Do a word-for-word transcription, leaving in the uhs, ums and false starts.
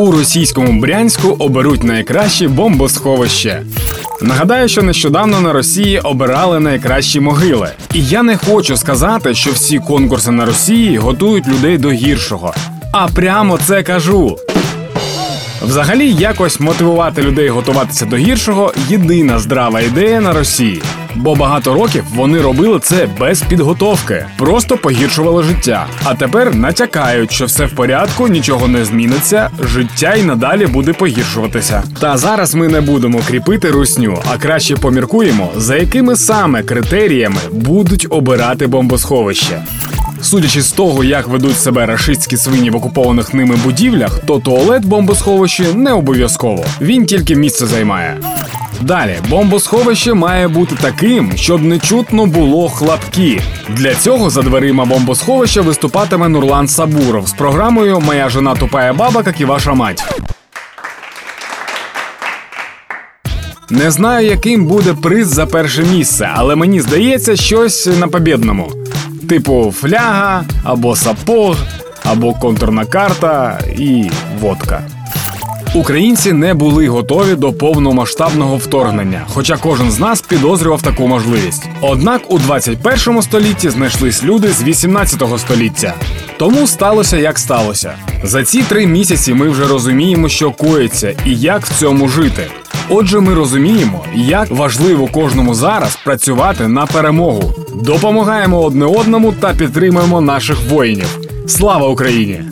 у російському Брянську оберуть найкраще бомбосховище. Нагадаю, що нещодавно на Росії обирали найкращі могили. І я не хочу сказати, що всі конкурси на Росії готують людей до гіршого. А прямо це кажу. Взагалі, якось мотивувати людей готуватися до гіршого – єдина здрава ідея на Росії. Бо багато років вони робили це без підготовки, просто погіршували життя. А тепер натякають, що все в порядку, нічого не зміниться, життя й надалі буде погіршуватися. Та зараз ми не будемо кріпити русню, а краще поміркуємо, за якими саме критеріями будуть обирати бомбосховище. Судячи з того, як ведуть себе рашистські свині в окупованих ними будівлях, то туалет в бомбосховищі не обов'язково. Він тільки місце займає. Далі, бомбосховище має бути таким, щоб не чутно було хлопки. Для цього за дверима бомбосховища виступатиме Нурлан Сабуров з програмою «Моя жена тупая баба, как и ваша мать». Не знаю, яким буде приз за перше місце, але мені здається, щось на побєдному. Типу фляга, або сапог, або контурна карта і водка. Українці не були готові до повномасштабного вторгнення, хоча кожен з нас підозрював таку можливість. Однак у двадцять першому столітті знайшлись люди з вісімнадцятого століття. Тому сталося, як сталося. За ці три місяці ми вже розуміємо, що коїться і як в цьому жити. Отже, ми розуміємо, як важливо кожному зараз працювати на перемогу. Допомагаємо одне одному та підтримуємо наших воїнів. Слава Україні!